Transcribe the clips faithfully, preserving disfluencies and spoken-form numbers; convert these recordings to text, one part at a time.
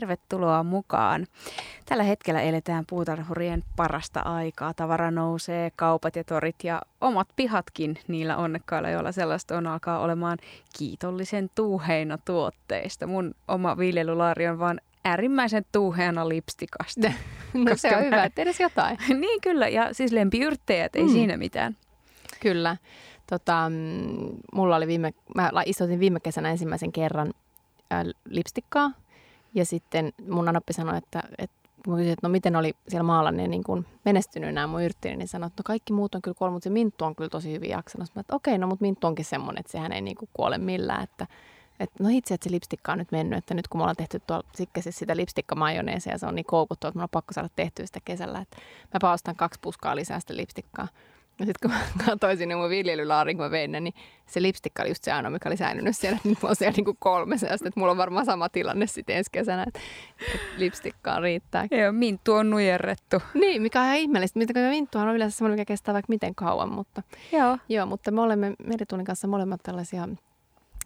Tervetuloa mukaan. Tällä hetkellä eletään puutarhurien parasta aikaa. Tavara nousee, kaupat ja torit ja omat pihatkin niillä onnekkailla, joilla sellaista on, alkaa olemaan kiitollisen tuuheina tuotteista. Mun oma viljelylaari on vaan äärimmäisen tuuheana lipstikasta. No se on mä... hyvä, että edes jotain. Niin kyllä, ja siis lempiyrttejät, ei mm. siinä mitään. Kyllä. Tota, mulla oli viime, mä istutin viime kesänä ensimmäisen kerran ää, lipstikkaa. Ja sitten mun anoppi sanoi, että, että, että no miten oli siellä maalla ne niin kuin menestynyt nämä mun yrttini, niin sanoi, että no kaikki muut on kyllä kuollut, mutta se minttu on kyllä tosi hyvin jaksanut. Mä että okei, no mutta minttu onkin semmoinen, että sehän ei niin kuin kuole millään, että, että no itse, että se lipstikka on nyt mennyt, että nyt kun me ollaan tehty tuolla sikkäisessä sitä lipstikkamajoneesia ja se on niin koukuttava, että mun on pakko saada tehtyä sitä kesällä, että mäpä ostan kaksi puskaa lisää sitä lipstikkaa. Ja sitten kun mä katsoin sinne mun viljelylaariin, kun mä vein ne, niin se lipstikka oli just se ainoa, mikä oli säilynyt siellä. Nyt mä oon siellä niin kuin kolme sellaista, että mulla on varmaan sama tilanne sitten ensi kesänä, että lipstikkaa riittää. Joo, minttu on nujerrettu. Niin, mikä on ihan ihmeellistä. Minttuhan on yleensä semmoinen, mikä kestää vaikka miten kauan. Mutta, joo. Joo, mutta me olemme Meritunnin kanssa molemmat tällaisia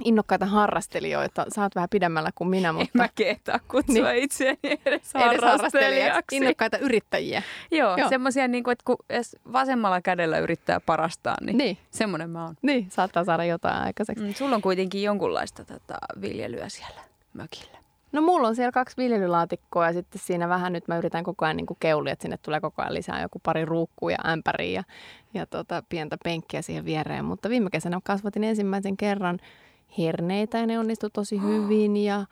innokkaita harrastelijoita. Sä oot vähän pidemmällä kuin minä, mutta... En mä kehtaa kutsua niin. Itseäni edes harrastelijaksi. Innokkaita yrittäjiä. Joo, Joo. semmoisia, niin että kun vasemmalla kädellä yrittää parastaa, niin, niin. semmoinen mä oon. Niin, saattaa saada jotain aikaiseksi. Mm, sulla on kuitenkin jonkunlaista tota, viljelyä siellä mökillä. No mulla on siellä kaksi viljelylaatikkoa ja sitten siinä vähän nyt mä yritän koko ajan niin kuin keulia, että sinne tulee koko ajan lisää joku pari ruukkuu ja ämpäriä ja, ja tota, pientä penkkiä siihen viereen. Mutta viime kesänä kasvatin ensimmäisen kerran herneitä ja ne onnistui tosi hyvin ja,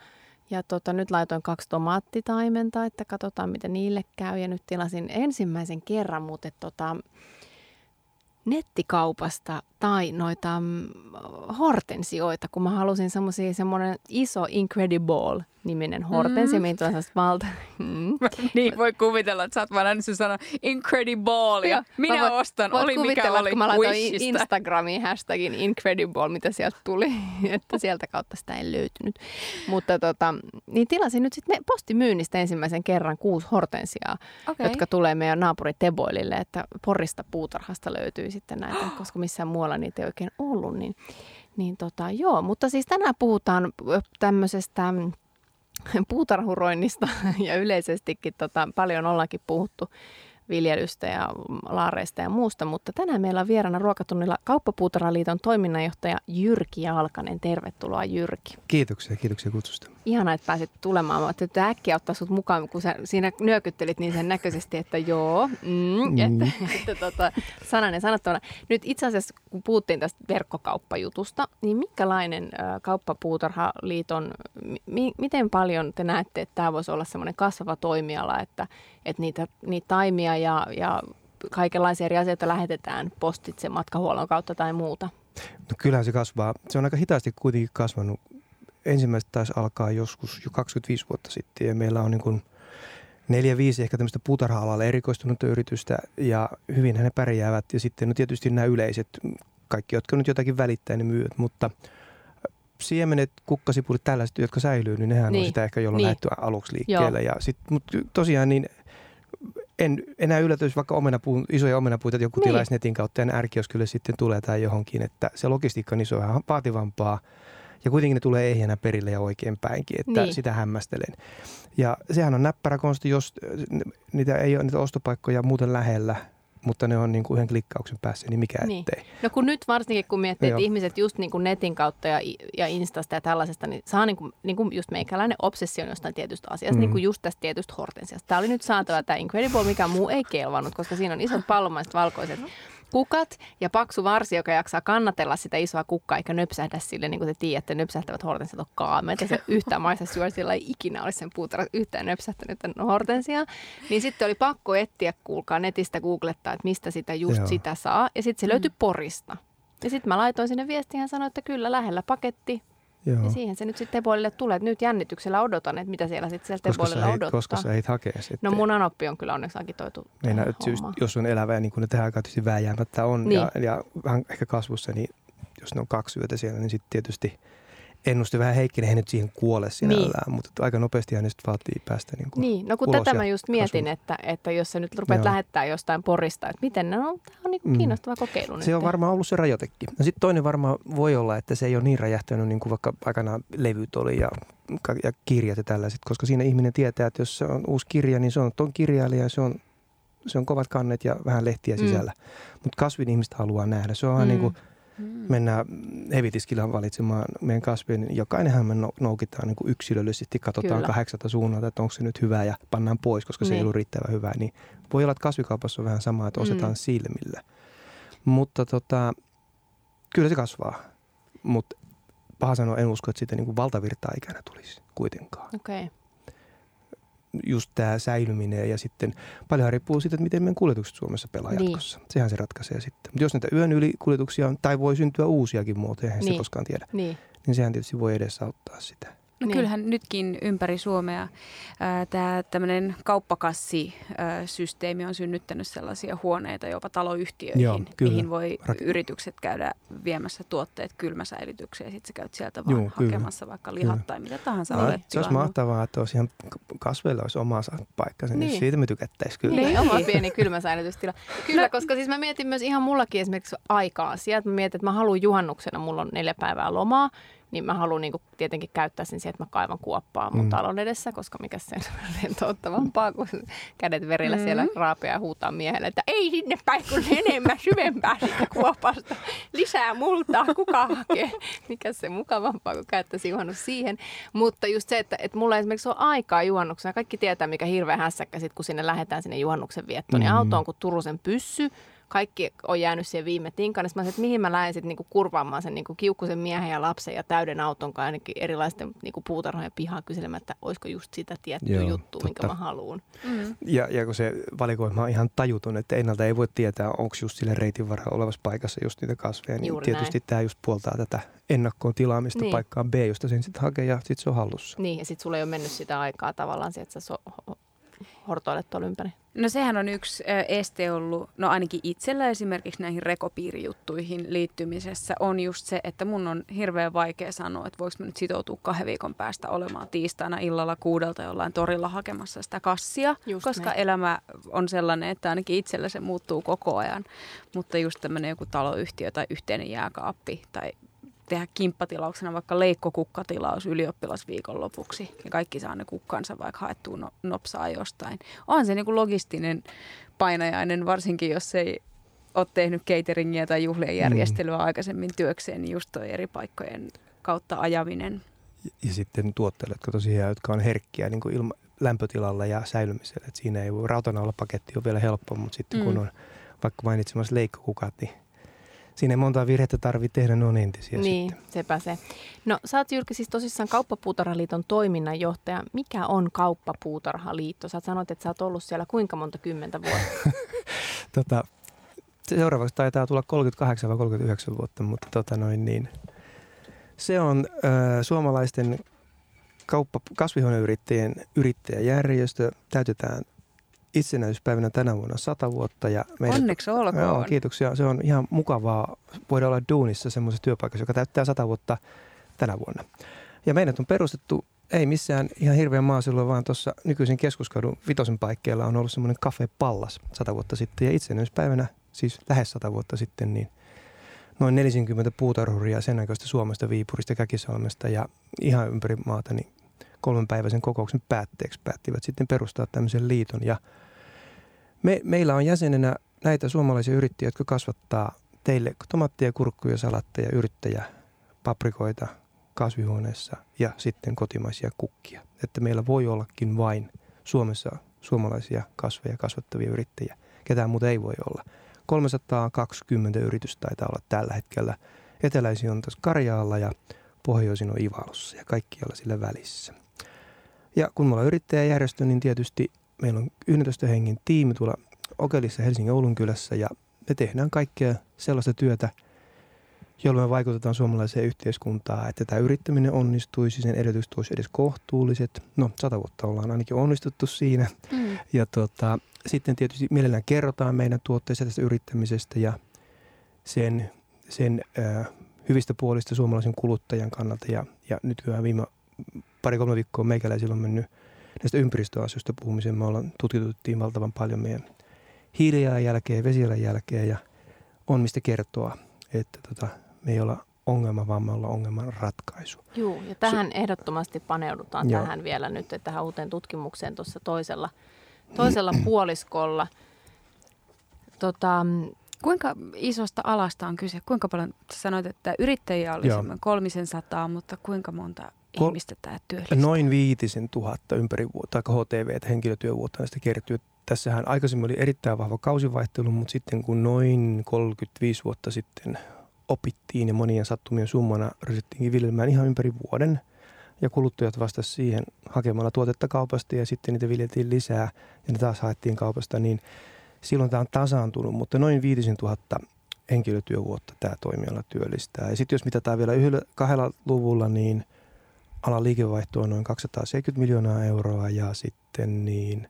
ja tota, nyt laitoin kaksi tomaattitaimenta, että katsotaan mitä niille käy. Ja nyt tilasin ensimmäisen kerran muuten tota, nettikaupasta tai noita hortensioita, kun mä halusin semmoinen iso Incrediball-niminen hortensia. Mm. Meitä on sellaista valta. Mm. Niin voi kuvitella, että sä oot vaan aina sun sana Incrediball ja minä voin, ostan, oli mikä oli. Kun mä laitoin Instagramiin hashtagin Incrediball, mitä sieltä tuli, että sieltä kautta sitä ei löytynyt. Mutta tota, niin tilasin nyt sitten postimyynnistä ensimmäisen kerran kuusi hortensiaa, okay. jotka tulee meidän naapuri Teboilille, että Porista puutarhasta löytyy sitten näitä, koska missään muualla niitä ei oikein ollut, niin, niin tota, joo, mutta siis tänään puhutaan tämmöisestä puutarhuroinnista ja yleisestikin tota, paljon ollaankin puhuttu viljelystä ja laareista ja muusta, mutta tänään meillä on vieraana ruokatunnilla Kauppapuutarhaliiton toiminnanjohtaja Jyrki Jalkanen. Tervetuloa Jyrki. Kiitoksia, kiitoksia kutsusta. Ihanaa, että pääsit tulemaan. Mä ajattelin äkkiä ottaa sut mukaan, kun sä siinä nyökyttelit niin sen näköisesti, että joo, mm, mm. että, että tota, sananen sanottavana. Nyt itse asiassa, kun puhuttiin tästä verkkokauppajutusta, niin minkälainen ä, Kauppapuutarhaliiton, mi, miten paljon te näette, että tämä voisi olla semmoinen kasvava toimiala, että, että niitä, niitä taimia ja, ja kaikenlaisia eri asioita lähetetään postitse matkahuollon kautta tai muuta? No kyllähän se kasvaa. Se on aika hitaasti kuitenkin kasvanut. Ensimmäistä taisi alkaa joskus jo kaksikymmentäviisi vuotta sitten ja meillä on niin kuin neljä viisi ehkä tämmöistä puutarha-alalla erikoistunutta yritystä ja hyvin ne pärjäävät. Ja sitten no tietysti nämä yleiset, kaikki jotka nyt jotakin välittää, ne myyvät, mutta siemenet, kukkasipulit, tällaiset, jotka säilyy, niin nehän niin. on sitä ehkä jolla niin. lähdetty aluksi liikkeelle. Ja sit, mut tosiaan niin en enää yllätyisi vaikka omenapuun, isoja omenapuita, että joku niin. tilaisi netin kautta ja ne ärkioskylle sitten tulee tai johonkin, että se logistiikka on iso ja vaativampaa. Ja kuitenkin ne tulee ehjänä perille ja oikein päinkin, että niin. sitä hämmästelen. Ja sehän on näppärä konsti, jos niitä ei ole niitä ostopaikkoja muuten lähellä, mutta ne on niin kuin yhden klikkauksen päässä, niin mikä niin. ettei. No kun nyt varsinkin, kun miettii, että ihmiset just niin kuin netin kautta ja, ja Instasta ja tällaisesta, niin saa niin kuin, niin kuin just meikäläinen obsessio jostain tietystä asiasta, mm. niin kuin just tästä tietystä hortensiasta. Tämä oli nyt saatava tämä Incredible, mikä muu ei kelvannut, koska siinä on isot pallomaiset valkoiset kukat ja paksu varsi, joka jaksaa kannatella sitä isoa kukkaa, eikä nöpsähdä sille, niin kuin te tiedätte, nöpsähtävät hortensiat on kaameita. Se yhtään maissa syö, sillä ei ikinä olisi sen puutarhassa yhtään nöpsähtänyt hortensiaa. Niin sitten oli pakko etsiä, kuulkaa netistä googlettaa, että mistä sitä just Joo. sitä saa. Ja sitten se löytyi mm. Porista. Ja sitten mä laitoin sinne viestiin, hän sanoi, että kyllä, lähellä paketti. Joo. Ja siihen se nyt sitten Teboilille tulee, että nyt jännityksellä odotan, että mitä siellä sitten siellä Teboililla odottaa. Koska sä ei hakea sitten. No mun anoppi on kyllä onneksi agitoitu Meina, syystä, jos on elävää, niin kuin ne tähän aikaan tietysti vääjäämättä on niin. ja, ja vähän ehkä kasvussa, niin jos ne on kaksi yötä siellä, niin sitten tietysti ennuste vähän heikkinen, he nyt siihen kuole sinällään, niin. Mutta aika nopeastihan ne sitten vaatii päästä niin kuin niin, no kun tätä mä just mietin, että, että jos sä nyt rupeat Joo. lähettämään jostain Porista, että miten, no tämä on niin kuin kiinnostava mm. kokeilu. Se nyt. On varmaan ollut se rajoitekin. No sitten toinen varmaan voi olla, että se ei ole niin räjähtänyt niin kuin vaikka aikanaan levyt oli ja, ja kirjat ja tällaiset, koska siinä ihminen tietää, että jos se on uusi kirja, niin se on ton kirjailija, se on, se on kovat kannet ja vähän lehtiä sisällä. Mm. Mutta kasvin ihmiset haluaa nähdä, se on mm. niin kuin Mm. mennään hevitiskillä valitsemaan meidän kasvien, jokainenhan me noukitaan niin kuin yksilöllisesti, katsotaan Kyllä. kahdeksalta suunnalta, että onko se nyt hyvää ja pannaan pois, koska niin. se ei ollut riittävän hyvää. Niin voi olla, että kasvikaupassa on vähän samaa, että osataan mm. silmillä. Mutta tota, kyllä se kasvaa, mutta paha sanoa, en usko, että siitä niin kuin valtavirtaa ikänä tulisi kuitenkaan. Okay. Just tämä säilyminen ja sitten paljon riippuu siitä, että miten meidän kuljetukset Suomessa pelaa niin. jatkossa. Sehän se ratkaisee sitten. Mutta jos näitä yön yli kuljetuksia on, tai voi syntyä uusiakin muotoja, eihän niin. sitä koskaan tiedä, niin. niin sehän tietysti voi edesauttaa sitä. No niin. Kyllähän nytkin ympäri Suomea tämä tämmöinen kauppakassisysteemi on synnyttänyt sellaisia huoneita jopa taloyhtiöihin, Joo, mihin voi Rak- yritykset käydä viemässä tuotteet kylmäsäilytykseen ja sitten sä käyt sieltä vaan Joo, hakemassa vaikka lihat kyllä. tai mitä tahansa no, olet tilannut. Se olisi mahtavaa, että olisi ihan kasveilla olisi oma paikkansa, niin, niin siitä me tykättäisiin kyllä. Niin, oma pieni kylmäsäilytystila. Kyllä, no, koska siis mä mietin myös ihan mullakin esimerkiksi aika-asiaa, että mä mietin, että mä haluan juhannuksena, mulla on neljä päivää lomaa, niin mä haluan niinku tietenkin käyttää sen siihen, että mä kaivan kuoppaa mun mm. talon edessä, koska mikä sen rentouttavampaa, kun kädet verillä mm. siellä raapea ja huutaa miehelle, että ei sinne päin kun enemmän syvempää siitä kuopasta. Lisää multaa, kuka hakee. Mikä se mukavampaa, kun käyttäisi juhannus siihen. Mutta just se, että, että mulla esimerkiksi on aikaa juhannuksena. Kaikki tietää, mikä hirveä hässäkkä sit, kun sinne lähdetään sinne juhannuksen viettoon. Mm. Niin autoon kuin Turusen pyssy. Kaikki on jäänyt siihen viime tinkaan. Mä sanoin, että mihin mä lähden sitten niinku kurvaamaan sen niinku kiukkuisen miehen ja lapsen ja täyden auton kanssa ainakin erilaisten niinku puutarhojen pihaa kyselemättä, olisiko just sitä tiettyä Joo, juttua, totta. Minkä mä haluan. Mm. Ja, ja kun se valikoima on ihan tajuton, että ennalta ei voi tietää, onko just sille reitin varrella olevassa paikassa just niitä kasveja. Niin Juuri tietysti näin. Tämä just puoltaa tätä ennakkoon tilaamista niin. paikkaan B, josta sen sitten hakee ja sitten se on hallussa. Niin, ja sitten sulla ei ole mennyt sitä aikaa tavallaan, että sä so- hortoilet tuolla ympäri. No sehän on yksi este ollut, no ainakin itsellä esimerkiksi näihin rekopiirijuttuihin liittymisessä on just se, että mun on hirveän vaikea sanoa, että voiko mä nyt sitoutua kahden viikon päästä olemaan tiistaina illalla kuudelta jollain torilla hakemassa sitä kassia, just koska näin. Elämä on sellainen, että ainakin itsellä se muuttuu koko ajan, mutta just tämmöinen joku taloyhtiö tai yhteinen jääkaappi tai tehdä kimppatilauksena vaikka leikkokukkatilaus ylioppilasviikon lopuksi ja kaikki saa ne kukkansa vaikka haettua no, nopsaa jostain. On se niin kuin logistinen painajainen, varsinkin jos ei ole tehnyt cateringia tai juhlien järjestelyä mm. aikaisemmin työkseen, niin just toi eri paikkojen kautta ajaminen. Ja, ja sitten tuotteille, jotka tosiaan jotka on herkkiä niin kuin ilma, lämpötilalla ja säilymisellä. Et siinä ei voi, rautanaula paketti on vielä helppo, mutta sitten mm. kun on vaikka mainitsemassa leikkokukat, niin siinä ei montaa virhettä tarvitse tehdä, ne on entisiä niin, sitten. Niin, sepä se. No sä oot Jyrki siis tosissaan Kauppapuutarhaliiton toiminnanjohtaja. Mikä on Kauppapuutarhaliitto? Sä sanoit, että sä oot ollut siellä kuinka monta kymmentä vuotta? tota, seuraavaksi taitaa tulla kolmekymmentäkahdeksan vai kolmekymmentäyhdeksän vuotta, mutta tota noin niin. Se on äh, suomalaisten kauppa, kasvihuoneyrittäjien yrittäjäjärjestö. Täytetään itsenäisyyspäivänä tänä vuonna sata vuotta. Ja meidän, onneksi olkoon. Joo, kiitoksia. Se on ihan mukavaa voida olla duunissa semmoisessa työpaikassa, joka täyttää sata vuotta tänä vuonna. Ja meidät on perustettu, ei missään ihan hirveän maaseudulla, vaan tuossa nykyisen Keskuskadun Vitosen paikkeilla on ollut semmoinen Cafe Pallas sata vuotta sitten. Ja itsenäisyyspäivänä, siis lähes sata vuotta sitten, niin noin neljäkymmentä puutarhuria sen näköistä Suomesta, Viipurista, Käkisalmesta ja ihan ympäri maata, niin kolmenpäiväisen kokouksen päätteeksi päättivät sitten perustaa tämmöisen liiton. Ja me, meillä on jäsenenä näitä suomalaisia yrittäjiä, jotka kasvattaa teille tomaattia, kurkkuja, salatteja, yrittäjä, paprikoita kasvihuoneessa ja sitten kotimaisia kukkia. Että meillä voi ollakin vain Suomessa suomalaisia kasveja kasvattavia yrittäjiä. Ketään muuta ei voi olla. kolmesataakaksikymmentä yritystä taitaa olla tällä hetkellä. Eteläisin on tässä Karjaalla ja pohjoisin on Ivalossa ja kaikkialla sillä välissä. Ja kun me ollaan yrittäjäjärjestö, niin tietysti meillä on yksitoista hengen tiimi tuolla Okelissa Helsingin Oulunkylässä ja me tehdään kaikkea sellaista työtä, jolla me vaikutetaan suomalaiseen yhteiskuntaan, että tämä yrittäminen onnistuisi, sen edellytykset olisi edes kohtuulliset. No, sata vuotta ollaan ainakin onnistuttu siinä. Mm. Ja tuota, sitten tietysti mielellään kerrotaan meidän tuotteista tästä yrittämisestä ja sen, sen äh, hyvistä puolista suomalaisen kuluttajan kannalta ja, Ja nyt kyllä viime pari-kolme viikkoa meikäläisillä on mennyt näistä ympäristöasioista puhumiseen. Me ollaan tutkituttiin valtavan paljon meidän hiilijalanjälkeä, vesijalanjälkeä ja on mistä kertoa, että tota, me ei olla ongelma, vaan me ollaan ongelman ratkaisu. Joo, ja tähän Se, ehdottomasti paneudutaan joo. tähän vielä nyt, tähän uuteen tutkimukseen tuossa toisella, toisella puoliskolla. Tota, kuinka isosta alasta on kyse? Kuinka paljon sanoit, että yrittäjiä oli semmoinen kolmisen sataa, mutta kuinka monta Kol- ihmistä tämä työllistää? Noin viitisen tuhatta ympäri vuotta, tai H T V, henkilötyövuotta näistä kertyy. Tässähän aikaisemmin oli erittäin vahva kausivaihtelu, mutta sitten kun noin kolmekymmentäviisi vuotta sitten opittiin ja monien sattumien summana ryhdyttiinkin viljelmään ihan ympäri vuoden ja kuluttajat vastasivat siihen hakemalla tuotetta kaupasta ja sitten niitä viljeltiin lisää ja ne taas haettiin kaupasta, niin silloin tämä on tasaantunut, mutta noin viisituhatta henkilötyövuotta tämä toimiala työllistää. Ja sitten jos mitataan vielä yhdellä kahdella luvulla, niin alan liikevaihto on noin kaksisataaseitsemänkymmentä miljoonaa euroa ja sitten niin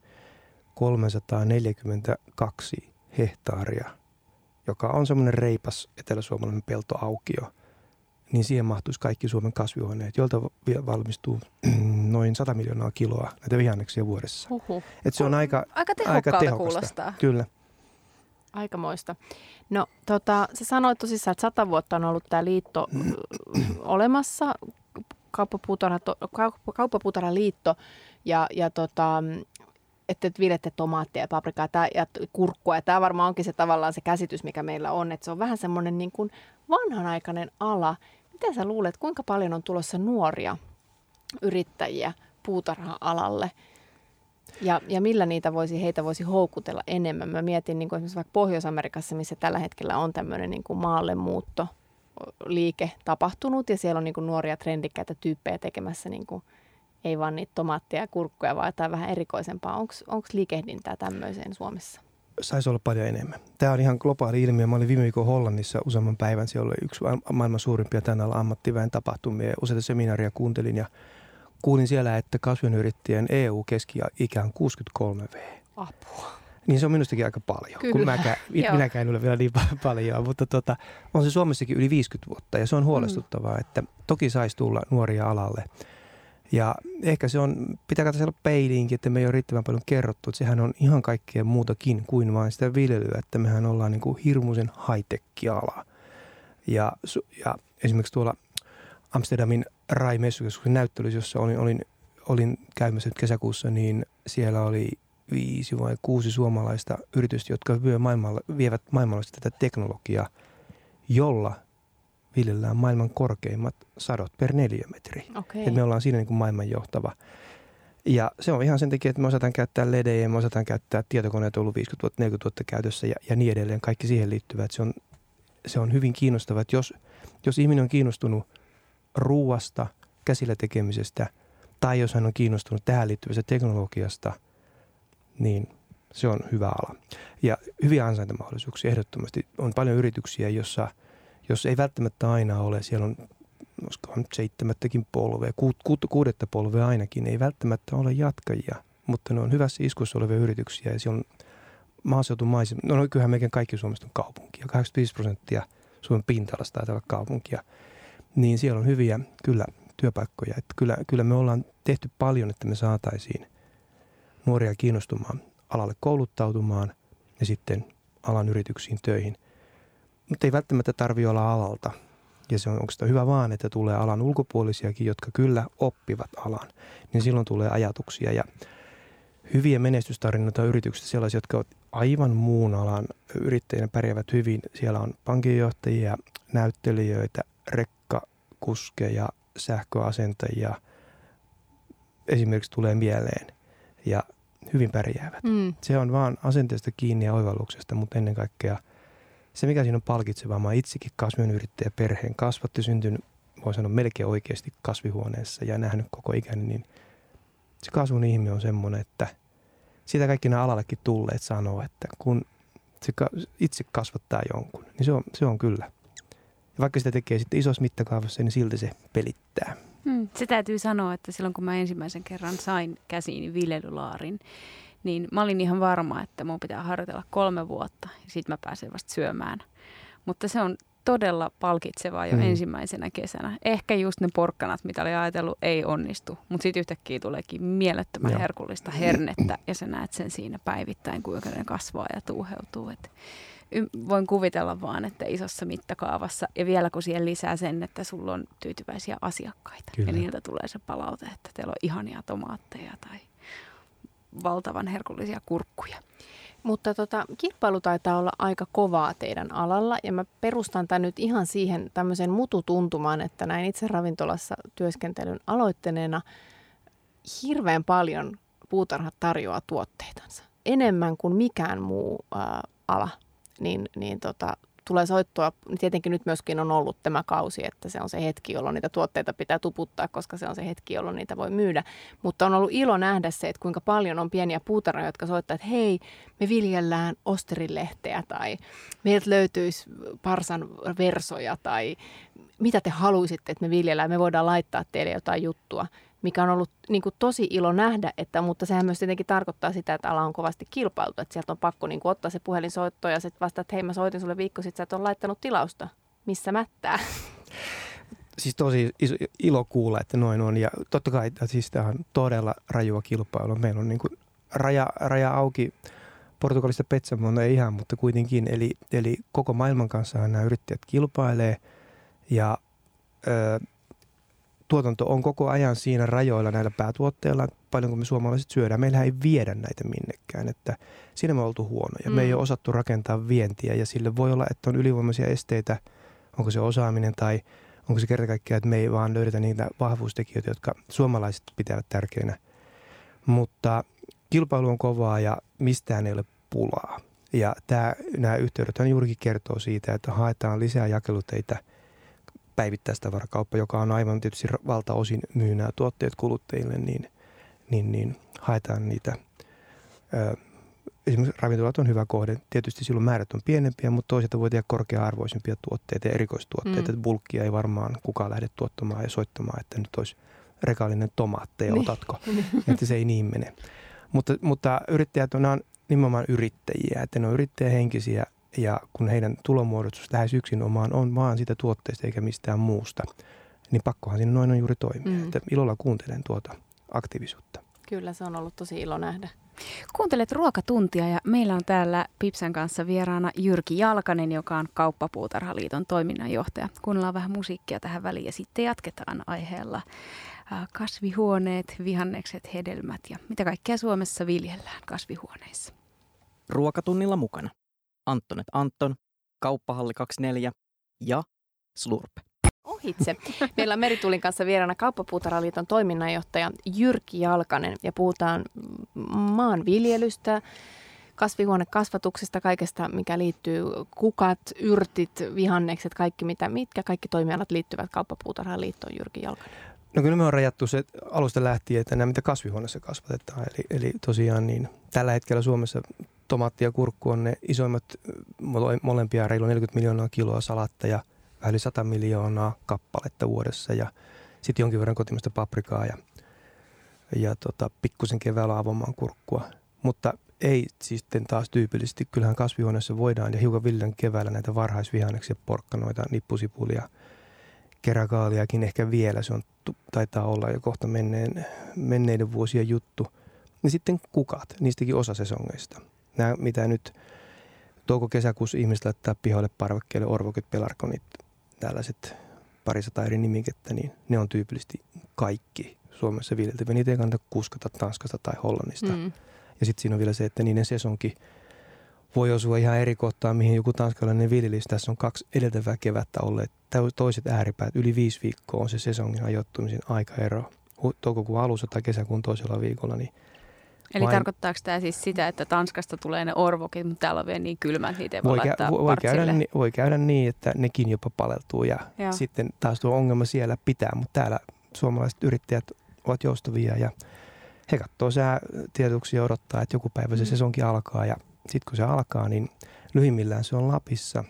kolmesataaneljäkymmentäkaksi hehtaaria, joka on semmoinen reipas eteläsuomalainen peltoaukio, niin siihen mahtuisi kaikki Suomen kasvihuoneet, joilta valmistuu noin sata miljoonaa kiloa näitä vihanneksia vuodessa. Huhhuh. Et se on aika, aika tehokkaalta aika kuulostaa. Kyllä. Aikamoista. No, tota, sä sanoit tosissaan, että sata vuotta on ollut tämä liitto olemassa, Kauppapuutarhaliitto, ja, ja tota... että viljette tomaattia ja paprikaa ja kurkkua. Ja tämä varmaan onkin se tavallaan se käsitys, mikä meillä on. Että se on vähän semmoinen niin kuin vanhanaikainen ala. Mitä sä luulet, kuinka paljon on tulossa nuoria yrittäjiä puutarha-alalle? Ja, ja millä niitä voisi, heitä voisi houkutella enemmän? Mä mietin niin kuin esimerkiksi vaikka Pohjois-Amerikassa, missä tällä hetkellä on tämmöinen niin kuin maallemuuttoliike tapahtunut. Ja siellä on niin kuin nuoria trendikkäitä tyyppejä tekemässä niin kuin ei vaan niitä tomaattia ja kurkkuja, vaan jotain vähän erikoisempaa. Onko liikehdintää tämmöiseen Suomessa? Saisi olla paljon enemmän. Tämä on ihan globaali ilmiö. Mä olin viime viikon Hollannissa useamman päivän. Siellä oli yksi maailman suurimpia tänä alla ammattiväen tapahtumia. Useita seminaaria kuuntelin ja kuulin siellä, että kasvihuoneyrittäjien E U-keski-ikä on kuusikymmentäkolme vuotta. Apua. Niin se on minustakin aika paljon, Kyllä. kun minäkään, minäkään en ole vielä niin paljon. Mutta tota, on se Suomessakin yli viisikymmentä vuotta ja se on huolestuttavaa, mm. että toki saisi tulla nuoria alalle. Ja ehkä se on, pitää katsoa peiliinkin, että me ei ole riittävän paljon kerrottu, että sehän on ihan kaikkea muutakin kuin vain sitä viljelyä, että mehän ollaan niin kuin hirmuisen high-tech-ala. Ja, ja esimerkiksi tuolla Amsterdamin RAI messukeskuksen näyttelyssä, jossa olin, olin, olin käymässä nyt kesäkuussa, niin siellä oli viisi vai kuusi suomalaista yritystä, jotka vie maailmalla, vievät maailmanlaista tätä teknologiaa, jolla viljellään maailman korkeimmat sadot per neliömetri. Okay. Et me ollaan siinä niin kuin maailmanjohtava. Ja se on ihan sen takia, että me osataan käyttää ledejä, me osataan käyttää tietokoneita, ollut viisikymmentä vuotta, neljäkymmentä vuotta käytössä ja, ja niin edelleen. Kaikki siihen liittyvät. Se on, se on hyvin kiinnostavaa, että jos, jos ihminen on kiinnostunut ruuasta, käsillä tekemisestä tai jos hän on kiinnostunut tähän liittyvästä teknologiasta, niin se on hyvä ala. Ja hyviä ansaintamahdollisuuksia ehdottomasti. On paljon yrityksiä, joissa jos ei välttämättä aina ole, siellä on seitsemättäkin polvea, ku, ku, kuudetta polvea ainakin, ei välttämättä ole jatkajia, mutta ne on hyvässä iskussa olevia yrityksiä ja siellä on maaseutumaisia. No kyllähän meidän kaikki Suomesta on kaupunkia, kahdeksankymmentäviisi prosenttia Suomen pinta-alasta taitaa olla kaupunkia, niin siellä on hyviä kyllä työpaikkoja. Että kyllä, kyllä me ollaan tehty paljon, että me saataisiin nuoria kiinnostumaan alalle kouluttautumaan ja sitten alan yrityksiin töihin. Mutta ei välttämättä tarvitse olla alalta. Ja se on oikeastaan hyvä vaan, että tulee alan ulkopuolisiakin, jotka kyllä oppivat alan. Niin silloin tulee ajatuksia ja hyviä menestystarinoita yrityksistä sellaisia, jotka ovat aivan muun alan yrittäjinä pärjäävät hyvin. Siellä on pankinjohtajia, näyttelijöitä, rekkakuskeja, sähköasentajia. Esimerkiksi tulee mieleen ja hyvin pärjäävät. Mm. Se on vaan asenteesta kiinni ja oivalluksesta, mutta ennen kaikkea se, mikä siinä on palkitsevaa, mä itsekin kasvihuoneyrittäjä perheen kasvatti, syntynyt, voi sanoa melkein oikeasti kasvihuoneessa ja nähnyt koko ikäni, niin se kasvun ihme on semmoinen, että siitä kaikki nämä alallekin tulleet sanoo, että kun se itse kasvattaa jonkun, niin se on, se on kyllä. Ja vaikka sitä tekee sitten isossa mittakaavassa, niin silti se pelittää. Hmm. Se täytyy sanoa, että silloin kun mä ensimmäisen kerran sain käsiini viljelylaarin, niin mä olin ihan varma, että mun pitää harjoitella kolme vuotta ja sit mä pääsen vasta syömään. Mutta se on todella palkitsevaa jo mm. ensimmäisenä kesänä. Ehkä just ne porkkanat, mitä oli ajatellut, ei onnistu, mutta sitten yhtäkkiä tuleekin mielettömän Joo. herkullista hernettä ja sä näet sen siinä päivittäin, kuinka ne kasvaa ja tuuheutuu. Et voin kuvitella vaan, että isossa mittakaavassa ja vielä kun siihen lisää sen, että sulla on tyytyväisiä asiakkaita Kyllä. ja niiltä tulee se palaute, että teillä on ihania tomaatteja tai valtavan herkullisia kurkkuja. Mutta tota, kilpailu taitaa olla aika kovaa teidän alalla ja mä perustan tämän nyt ihan siihen tämmöiseen mututuntumaan, että näin itse ravintolassa työskentelyn aloittaneena hirveän paljon puutarhat tarjoaa tuotteitansa. Enemmän kuin mikään muu ää, ala, niin, niin tota, tulee soittua, tietenkin nyt myöskin on ollut tämä kausi, että se on se hetki, jolloin niitä tuotteita pitää tuputtaa, koska se on se hetki, jolloin niitä voi myydä. Mutta on ollut ilo nähdä se, että kuinka paljon on pieniä puutarhoja, jotka soittaa, että hei, me viljellään osterilehteä tai meiltä löytyisi parsan versoja tai mitä te haluaisitte, että me viljellään, me voidaan laittaa teille jotain juttua, mikä on ollut niin kuin tosi ilo nähdä, että, mutta sehän myös tietenkin tarkoittaa sitä, että ala on kovasti kilpailtu, että sieltä on pakko niin kuin ottaa se puhelinsoitto ja sitten vasta, että hei mä soitin sulle viikko sitten, sä et ole laittanut tilausta, missä mättää. Siis tosi iso, ilo kuulla, että noin on ja totta kai siis tämä on todella rajua kilpailua. Meillä on niin kuin raja, raja auki Portugalista Petsamoon, ei ihan, mutta kuitenkin, eli, eli koko maailman kanssahan nämä yrittäjät kilpailee ja öö, tuotanto on koko ajan siinä rajoilla näillä päätuotteilla, paljonko me suomalaiset syödään. Meillähän ei viedä näitä minnekään, että siinä me on oltu huonoja. Mm. Me ei ole osattu rakentaa vientiä ja sille voi olla, että on ylivoimaisia esteitä, onko se osaaminen tai onko se kerta kaikkiaan, että me ei vaan löydetä niitä vahvuustekijöitä, jotka suomalaiset pitävät tärkeinä. Mutta kilpailu on kovaa ja mistään ei ole pulaa. Ja tämä, nämä yhteydethän juurikin kertoo siitä, että haetaan lisää jakeluteitä, päivittäistavarakauppa, joka on aivan tietysti valtaosin myy nämä tuotteet kuluttajille, niin, niin, niin haetaan niitä. Ö, esimerkiksi ravintolat on hyvä kohde. Tietysti silloin määrät on pienempiä, mutta toisaalta voi tehdä korkea-arvoisempia tuotteita ja erikoistuotteita. Mm. Bulkkia ei varmaan kukaan lähde tuottamaan ja soittamaan, että nyt olisi regaalinen tomaatteja, niin. Otatko? Että se ei niin mene. Mutta, mutta yrittäjät on nimenomaan yrittäjiä, että ne on yrittäjähenkisiä. Ja kun heidän tulomuodostus lähes yksinomaan on vaan sitä tuotteesta eikä mistään muusta, niin pakkohan siinä noin on juuri toimia. Mm. Että ilolla kuuntelen tuota aktiivisuutta. Kyllä, se on ollut tosi ilo nähdä. Kuuntelet Ruokatuntia ja meillä on täällä Pipsan kanssa vieraana Jyrki Jalkanen, joka on Kauppapuutarhaliiton toiminnanjohtaja. Kuunnellaan vähän musiikkia tähän väliin ja sitten jatketaan aiheella kasvihuoneet, vihannekset, hedelmät ja mitä kaikkea Suomessa viljellään kasvihuoneissa. Ruokatunnilla mukana Anttonet Antton, Kauppahalli kaksikymmentäneljä ja Slurp. Ohitse. Meillä on Meritulin kanssa vieraana Kauppapuutarhaliiton toiminnanjohtaja Jyrki Jalkanen ja puhutaan maanviljelystä, kasvihuonekasvatuksesta, kaikesta mikä liittyy kukat, yrtit, vihannekset, kaikki mitä, mitkä kaikki toimialat liittyvät Kauppapuutarhaliittoon, Jyrki Jalkanen. No kyllä me on rajattu se alusta lähtien, että nämä mitä kasvihuoneessa kasvatetaan, eli, eli tosiaan niin tällä hetkellä Suomessa tomaatti ja kurkku on ne isoimmat, molempia reilu neljäkymmentä miljoonaa kiloa salatta ja vähän yli sata miljoonaa kappaletta vuodessa ja sitten jonkin verran kotimaista paprikaa ja, ja tota, pikkusen keväällä avomaan kurkkua. Mutta ei sitten taas tyypillisesti, kyllähän kasvihuoneessa voidaan ja hiukan villan keväällä näitä varhaisvihanneksia, porkkanoita, nippusipulia, kerakaaliakin ehkä vielä, se on, taitaa olla jo kohta menneen, menneiden vuosien juttu. Ja sitten kukat, niistäkin osa sesongeista. Nämä, mitä nyt touko-kesäkuussa ihmiset laittaa pihoille parvekkeelle, orvokit, pelarkonit, tällaiset parisataa eri nimikettä, niin ne on tyypillisesti kaikki Suomessa viljeltäviä. Niitä ei kannata kuskata Tanskasta tai Hollannista. Mm. Ja sitten siinä on vielä se, että niiden sesonki voi osua ihan eri kohtaan, mihin joku tanskalainen viljelisi. Tässä on kaksi edeltävää kevättä olleet toiset ääripäät. Yli viisi viikkoa on se sesongin ajoittumisen aikaero. Toukokuun alussa tai kesäkuun toisella viikolla, niin eli Vain. tarkoittaako tämä siis sitä, että Tanskasta tulee ne orvokit, mutta täällä on vielä niin kylmä, että niitä ei voi laittaa voi, voi, käydä, voi käydä niin, että nekin jopa paleltuu ja Joo. sitten taas tuo ongelma siellä pitää, mutta täällä suomalaiset yrittäjät ovat joustavia ja he katsoo säätiedotuksia ja odottaa, että joku päivä se mm. sesonkin alkaa ja sitten kun se alkaa, niin lyhimmillään se on Lapissa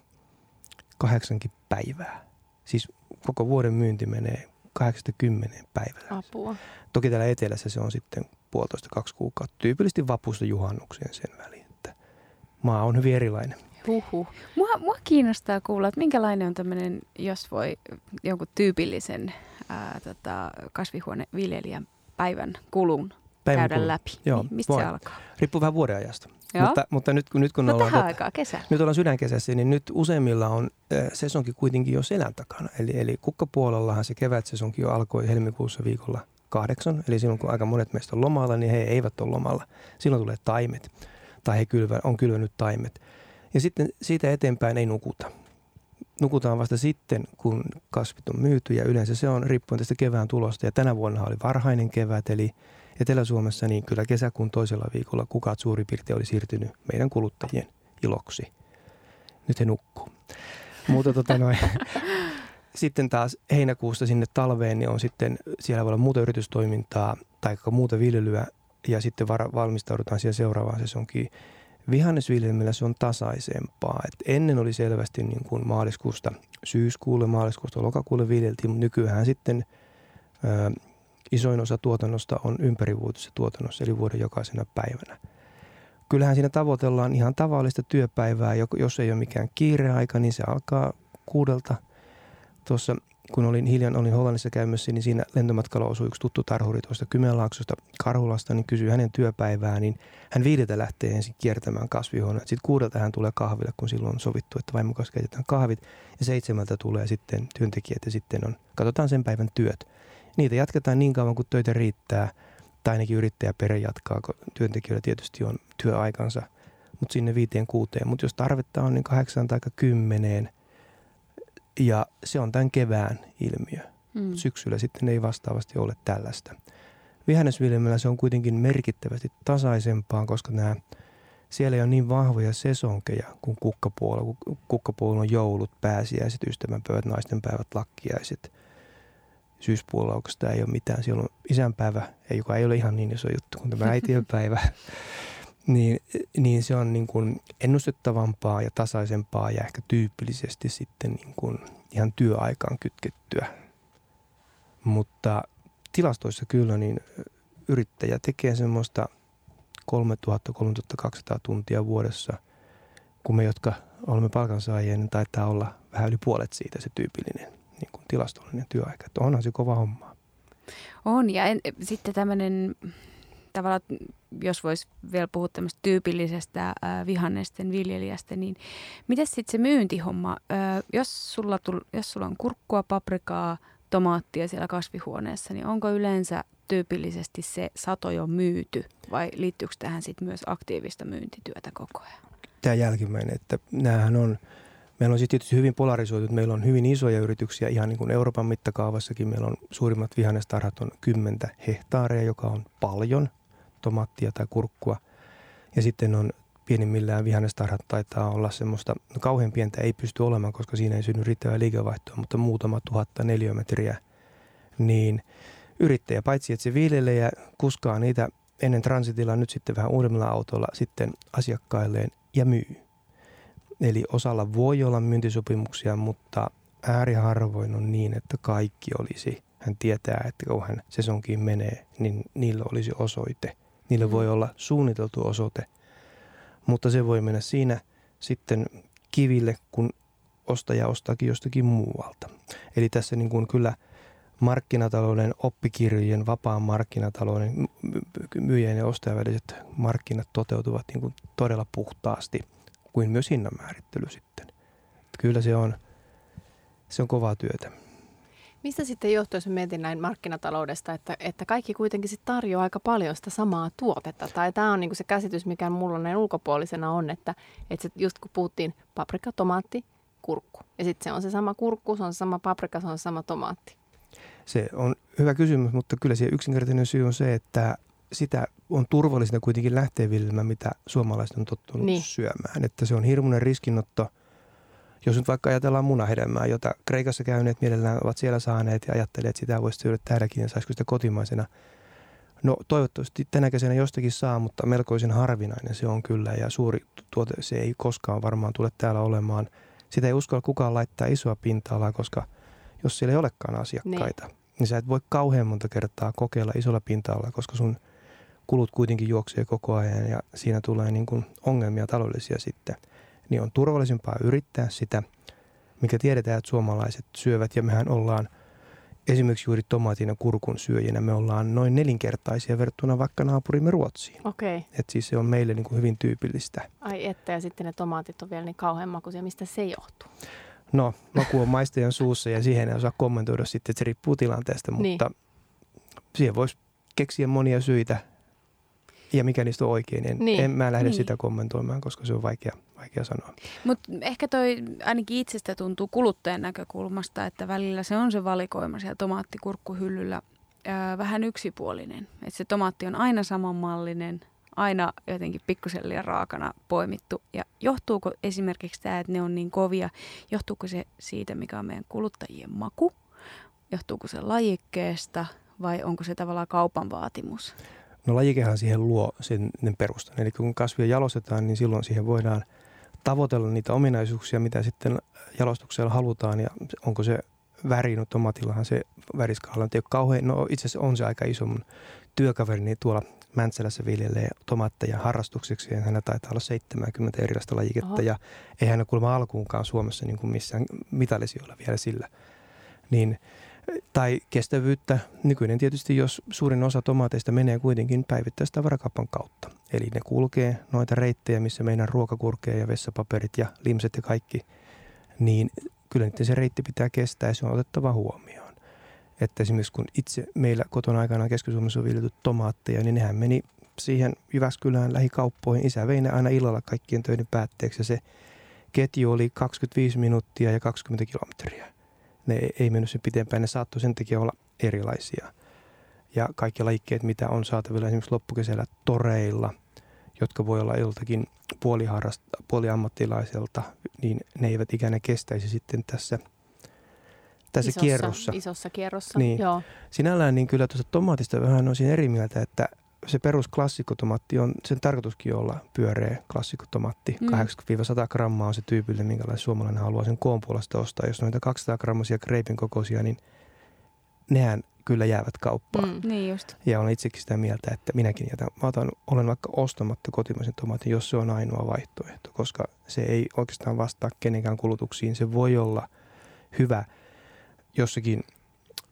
kahdeksankin päivää. Siis koko vuoden myynti menee kahdeksasta kymmeneen päivänä. Apua. Toki täällä etelässä se on sitten puolitoista kaksi kuukautta. Tyypillisesti vapusta juhannukseen sen väliin, että maa on hyvin erilainen. Huhhuh. Mua, mua kiinnostaa kuulla, että minkälainen on tämmöinen, jos voi jonkun tyypillisen ää, tota, kasvihuoneviljelijän päivän kulun päivän käydä kulun. läpi. Joo, niin, mistä voi. se alkaa? Riippuu vähän vuodenajasta. Mutta, mutta nyt, nyt kun no ollaan, tähän aikaa, kesä. Nyt ollaan sydänkesässä, niin nyt useimmilla on äh, sesonki kuitenkin jo selän takana. Eli, eli kukkapuolellahan se kevätsesonki jo alkoi helmikuussa viikolla kahdeksan. Eli silloin kun aika monet meistä on lomalla, niin he eivät ole lomalla. Silloin tulee taimet tai he kylvä, on kylvänyt taimet. Ja sitten siitä eteenpäin ei nukuta. Nukutaan vasta sitten, kun kasvit on myyty ja yleensä se on riippuen tästä kevään tulosta. Ja tänä vuonna oli varhainen kevät, eli Etelä-Suomessa niin kyllä kesäkuun toisella viikolla kukat suurin piirtein oli siirtynyt meidän kuluttajien iloksi. Nyt he nukkuu. Mutta tota noin. Sitten taas heinäkuusta sinne talveen niin on sitten, siellä voi olla muuta yritystoimintaa tai muuta viljelyä ja sitten var- valmistaudutaan siihen seuraavaan sesonkiin. Vihannesviljelmillä se on tasaisempaa. Et ennen oli selvästi niin kuin maaliskuusta syyskuulle, maaliskuusta lokakuulle viljeltiin, mutta nykyään sitten öö, isoin osa tuotannosta on ympärivuotisessa tuotannossa, eli vuoden jokaisena päivänä. Kyllähän siinä tavoitellaan ihan tavallista työpäivää. Jos ei ole mikään kiireaika, niin se alkaa kuudelta. Tuossa, kun olin hiljan olin Hollannissa käymässä, niin siinä lentomatkalla osui yksi tuttu tarhuri tuosta Kymenlaaksosta Karhulasta, niin kysyi hänen työpäivää, niin hän viideltä lähtee ensin kiertämään kasvihuoneet. Sitten kuudelta hän tulee kahville, kun silloin on sovittu, että vaimon kanssa käytetään kahvit. Ja seitsemältä tulee sitten työntekijät ja sitten on, katsotaan sen päivän työt. Niitä jatketaan niin kauan, kun töitä riittää, tai ainakin yrittäjäperä jatkaa, kun työntekijöillä tietysti on työaikansa, mutta sinne viiteen kuuteen. Mutta jos tarvetta on, niin kahdeksaan tai kymmeneen, ja se on tämän kevään ilmiö. Mm. Syksyllä sitten ei vastaavasti ole tällaista. Vihannesviljelmällä se on kuitenkin merkittävästi tasaisempaa, koska nämä, siellä ei ole niin vahvoja sesonkeja kuin kukkapuolella. Kukkapuolella on joulut, pääsiäiset, ystävänpäivät, naistenpäivät, lakkiaiset. Syyspuolella oikeastaan ei ole mitään. Siellä on isänpäivä, joka ei ole ihan niin iso juttu kuin tämä äitienpäivä. niin, niin se on niin kuin ennustettavampaa ja tasaisempaa ja ehkä tyypillisesti sitten niin kuin ihan työaikaan kytkettyä. Mutta tilastoissa kyllä niin yrittäjä tekee semmoista kolmetuhatta–kolmetuhattakaksisataa tuntia vuodessa. Kun me, jotka olemme palkansaajia, niin taitaa olla vähän yli puolet siitä se tyypillinen. Niin kuin tilastollinen työaika. Että onhan se kova homma. On ja en, sitten tämmöinen tavallaan, jos voisi vielä puhua tämmöistä tyypillisestä äh, vihannesten viljelijästä, niin miten sitten se myyntihomma, äh, jos, sulla tull, jos sulla on kurkkua, paprikaa, tomaattia siellä kasvihuoneessa, niin onko yleensä tyypillisesti se sato jo myyty vai liittyykö tähän sitten myös aktiivista myyntityötä koko ajan? Tämä jälkimmäinen, että näähän on meillä on siis tietysti hyvin polarisoitu, meillä on hyvin isoja yrityksiä, ihan niin kuin Euroopan mittakaavassakin. Meillä on suurimmat vihannestarhat on kymmentä hehtaaria, joka on paljon tomaattia tai kurkkua. Ja sitten on pienimmillään vihannestarhat taitaa olla semmoista, no kauhean pientä ei pysty olemaan, koska siinä ei synny riittävää liikevaihtoa, mutta muutama tuhatta neliömetriä. Niin yrittäjä, paitsi että se viljelee ja kuskaa niitä ennen transitilla nyt sitten vähän uudemmilla autolla sitten asiakkailleen ja myy. Eli osalla voi olla myyntisopimuksia, mutta ääriharvoin on niin, että kaikki olisi. Hän tietää, että kun hän sesonkiin menee, niin niillä olisi osoite. Niillä voi olla suunniteltu osoite, mutta se voi mennä siinä sitten kiville, kun ostaja ostaakin jostakin muualta. Eli tässä niin kuin kyllä markkinatalouden oppikirjojen, vapaan markkinatalouden, myyjien ja ostajan väliset markkinat toteutuvat niin kuin todella puhtaasti. Kuin myös hinnan määrittely sitten. Että kyllä se on, se on kovaa työtä. Mistä sitten johtuu, jos mietin näin markkinataloudesta, että, että kaikki kuitenkin sit tarjoaa aika paljon sitä samaa tuotetta? Tai tämä on niinku se käsitys, mikä mulla näin ulkopuolisena on, että, että just kun puhuttiin paprika, tomaatti, kurkku. Ja sitten se on se sama kurkku, se on se sama paprika, se on se sama tomaatti. Se on hyvä kysymys, mutta kyllä se yksinkertainen syy on se, että sitä on turvallisena kuitenkin lähteä viljelmään, mitä suomalaiset on tottunut niin syömään. Että se on hirmuinen riskinotto. Jos nyt vaikka ajatellaan munahedelmää, jota Kreikassa käyneet mielellään ovat siellä saaneet ja ajattelee, että sitä voisi syödä täälläkin ja saisiko sitä kotimaisena. No toivottavasti tänä kesänä jostakin saa, mutta melkoisen harvinainen se on kyllä ja suuri tuote se ei koskaan varmaan tule täällä olemaan. Sitä ei uskalla kukaan laittaa isoa pinta-alaa, koska jos siellä ei olekaan asiakkaita, niin, niin sä et voi kauhean monta kertaa kokeilla isolla pinta-alalla, koska sun kulut kuitenkin juoksee koko ajan ja siinä tulee niin kuin ongelmia taloudellisia sitten. niin on turvallisempaa yrittää sitä, mikä tiedetään, että suomalaiset syövät. Ja mehän ollaan esimerkiksi juuri tomaatin ja kurkun syöjinä, me ollaan noin nelinkertaisia verrattuna vaikka naapurimme Ruotsiin. Okei. Et siis se on meille niin kuin hyvin tyypillistä. Ai että, ja sitten ne tomaatit on vielä niin kauhean makuisia. Mistä se johtuu? No, maku on maistajan suussa ja siihen ei osaa kommentoida sitten, että se riippuu tilanteesta, mutta niin. Siihen voisi keksiä monia syitä. Ja mikä niistä on oikein, en, niin. en mä lähde niin. sitä kommentoimaan, koska se on vaikea, vaikea sanoa. Mutta ehkä toi ainakin itsestä tuntuu kuluttajan näkökulmasta, että välillä se on se valikoima siellä tomaattikurkkuhyllyllä ää, vähän yksipuolinen. Että se tomaatti on aina samanmallinen, aina jotenkin pikkusen liian raakana poimittu. Ja johtuuko esimerkiksi tämä, että ne on niin kovia, johtuuko se siitä, mikä on meidän kuluttajien maku? Johtuuko se lajikkeesta vai onko se tavallaan kaupan vaatimus? No lajikehan siihen luo sen perustan. Eli kun kasvia jalostetaan, niin silloin siihen voidaan tavoitella niitä ominaisuuksia, mitä sitten jalostuksella halutaan. Ja onko se väri, no tomaatillahan se väriskaala ei ole kauhean. No itse asiassa on se aika iso. Mun työkaverini tuolla Mäntsälässä viljelee tomaatteja harrastukseksi. Ja hänellä taitaa olla seitsemänkymmentä erilaista lajiketta. Oho. Ja ei hän ole kuulemma alkuunkaan Suomessa niin kuin missään mitallisijoilla vielä sillä. Niin... Tai kestävyyttä. Nykyinen tietysti, jos suurin osa tomaateista menee kuitenkin päivittäistavarakaupan kautta. Eli ne kulkee noita reittejä, missä meidän ruokakurkkeja ja vessapaperit ja limset ja kaikki. Niin kyllä nyt se reitti pitää kestää ja se on otettava huomioon. Että esimerkiksi kun itse meillä kotona aikanaan Keski-Suomessa on viljelty tomaatteja, niin nehän meni siihen Jyväskylään lähikauppoihin. Isä vei ne aina illalla kaikkien töiden päätteeksi ja se ketju oli kaksikymmentäviisi minuuttia ja kaksikymmentä kilometriä. Ne ei mennyt sen pitempään, ne saattoi sen takia olla erilaisia. Ja kaikki lajikkeet, mitä on saatavilla esimerkiksi loppukesällä toreilla, jotka voi olla joltakin puoliammattilaiselta, niin ne eivät ikään kestäisi sitten tässä, tässä isossa, kierrossa. Isossa kierrossa, niin. Joo. Sinällään niin kyllä tuosta tomaatista vähän on siinä eri mieltä, että se perusklassikotomaatti on, sen tarkoituskin olla pyöreä klassikotomaatti. Mm. kahdeksankymmentä–sata grammaa on se tyypillinen, minkälainen suomalainen haluaa sen koon puolesta ostaa. Jos noita kaksisataa grammaisia kreipin kokoisia, niin nehän kyllä jäävät kauppaan. Mm. Niin just. Ja olen itsekin sitä mieltä, että minäkin jätän. Mä otan, olen vaikka ostamatta kotimaisen tomaatin, jos se on ainoa vaihtoehto, koska se ei oikeastaan vastaa kenenkään kulutuksiin. Se voi olla hyvä jossakin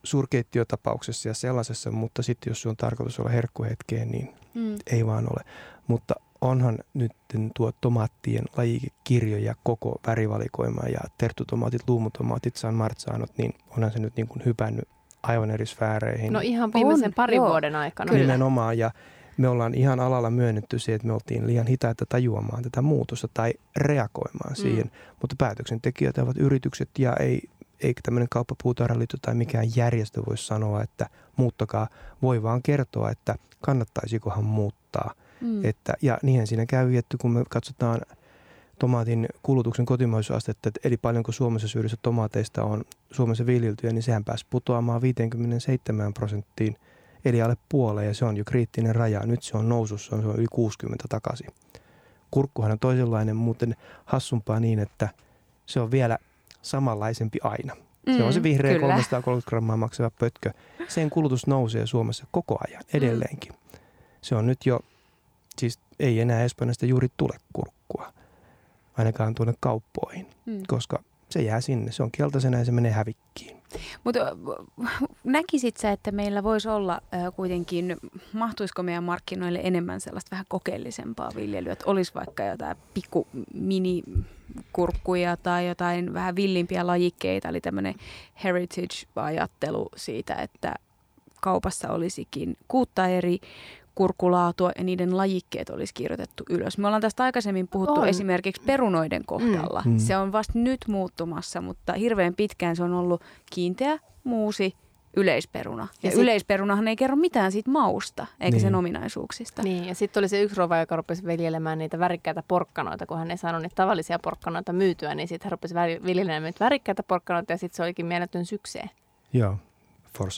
suurkeittiötapauksessa ja sellaisessa, mutta sitten jos se on tarkoitus olla herkkuhetkeen, niin mm. ei vaan ole. Mutta onhan nyt tuo tomaattien lajikirjoja, koko värivalikoima ja terttutomaatit, luumutomaatit, San Marzaanot, niin onhan se nyt niin kuin hypännyt aivan eri sfääreihin. No ihan viimeisen on, parin joo. vuoden aikana. Nimenomaan, ja me ollaan ihan alalla myönnetty se, että me oltiin liian hitaita tajuamaan tätä muutosta tai reagoimaan mm. siihen, mutta päätöksentekijät ovat yritykset ja ei eikä tämmöinen Kauppapuutarhaliitto tai mikään järjestö voi sanoa, että muuttakaa. Voi vaan kertoa, että kannattaisikohan muuttaa. Mm. Että, ja niinhän siinä käy, että kun me katsotaan tomaatin kulutuksen kotimaisuusastetta, eli paljonko Suomessa syödyssä tomaateista on Suomessa viljeltyjä, niin sehän pääsi putoamaan viisikymmentäseitsemän prosenttiin, eli alle puoleen, ja se on jo kriittinen raja. Nyt se on nousussa, se on yli kuusikymmentä takaisin. Kurkkuhan on toisenlainen, muuten hassumpaa niin, että se on vielä samanlaisempi aina. Mm, se on se vihreä kyllä. kolmesataakolmekymmentä grammaa maksava pötkö. Sen kulutus nousee Suomessa koko ajan edelleenkin. Mm. Se on nyt jo, siis ei enää Espanjasta juuri tule kurkkua, ainakaan tuonne kauppoihin, mm. koska se jää sinne. Se on keltaisena ja se menee hävikkiin. Mutta näkisit sä, että meillä voisi olla kuitenkin, mahtuisiko meidän markkinoille enemmän sellaista vähän kokeellisempaa viljelyä, että olisi vaikka jotain pikku minikurkkuja tai jotain vähän villimpiä lajikkeita, eli tämmöinen heritage-ajattelu siitä, että kaupassa olisikin kuutta eri kurkulaatua ja niiden lajikkeet olisi kirjoitettu ylös. Me ollaan tästä aikaisemmin puhuttu on. esimerkiksi perunoiden kohdalla. Mm. Se on vasta nyt muuttumassa, mutta hirveän pitkään se on ollut kiinteä, muusi, yleisperuna. Ja, ja sit... yleisperunahan ei kerro mitään siitä mausta, eikä niin. sen ominaisuuksista. Niin, ja sitten oli se yksi rouva, joka rupesi viljelemään niitä värikkäitä porkkanoita, kun hän ei saanut niitä tavallisia porkkanoita myytyä, niin sitten hän rupesi viljelemään niitä värikkäitä porkkanoita ja sitten se olikin mieletön sykseen. Joo.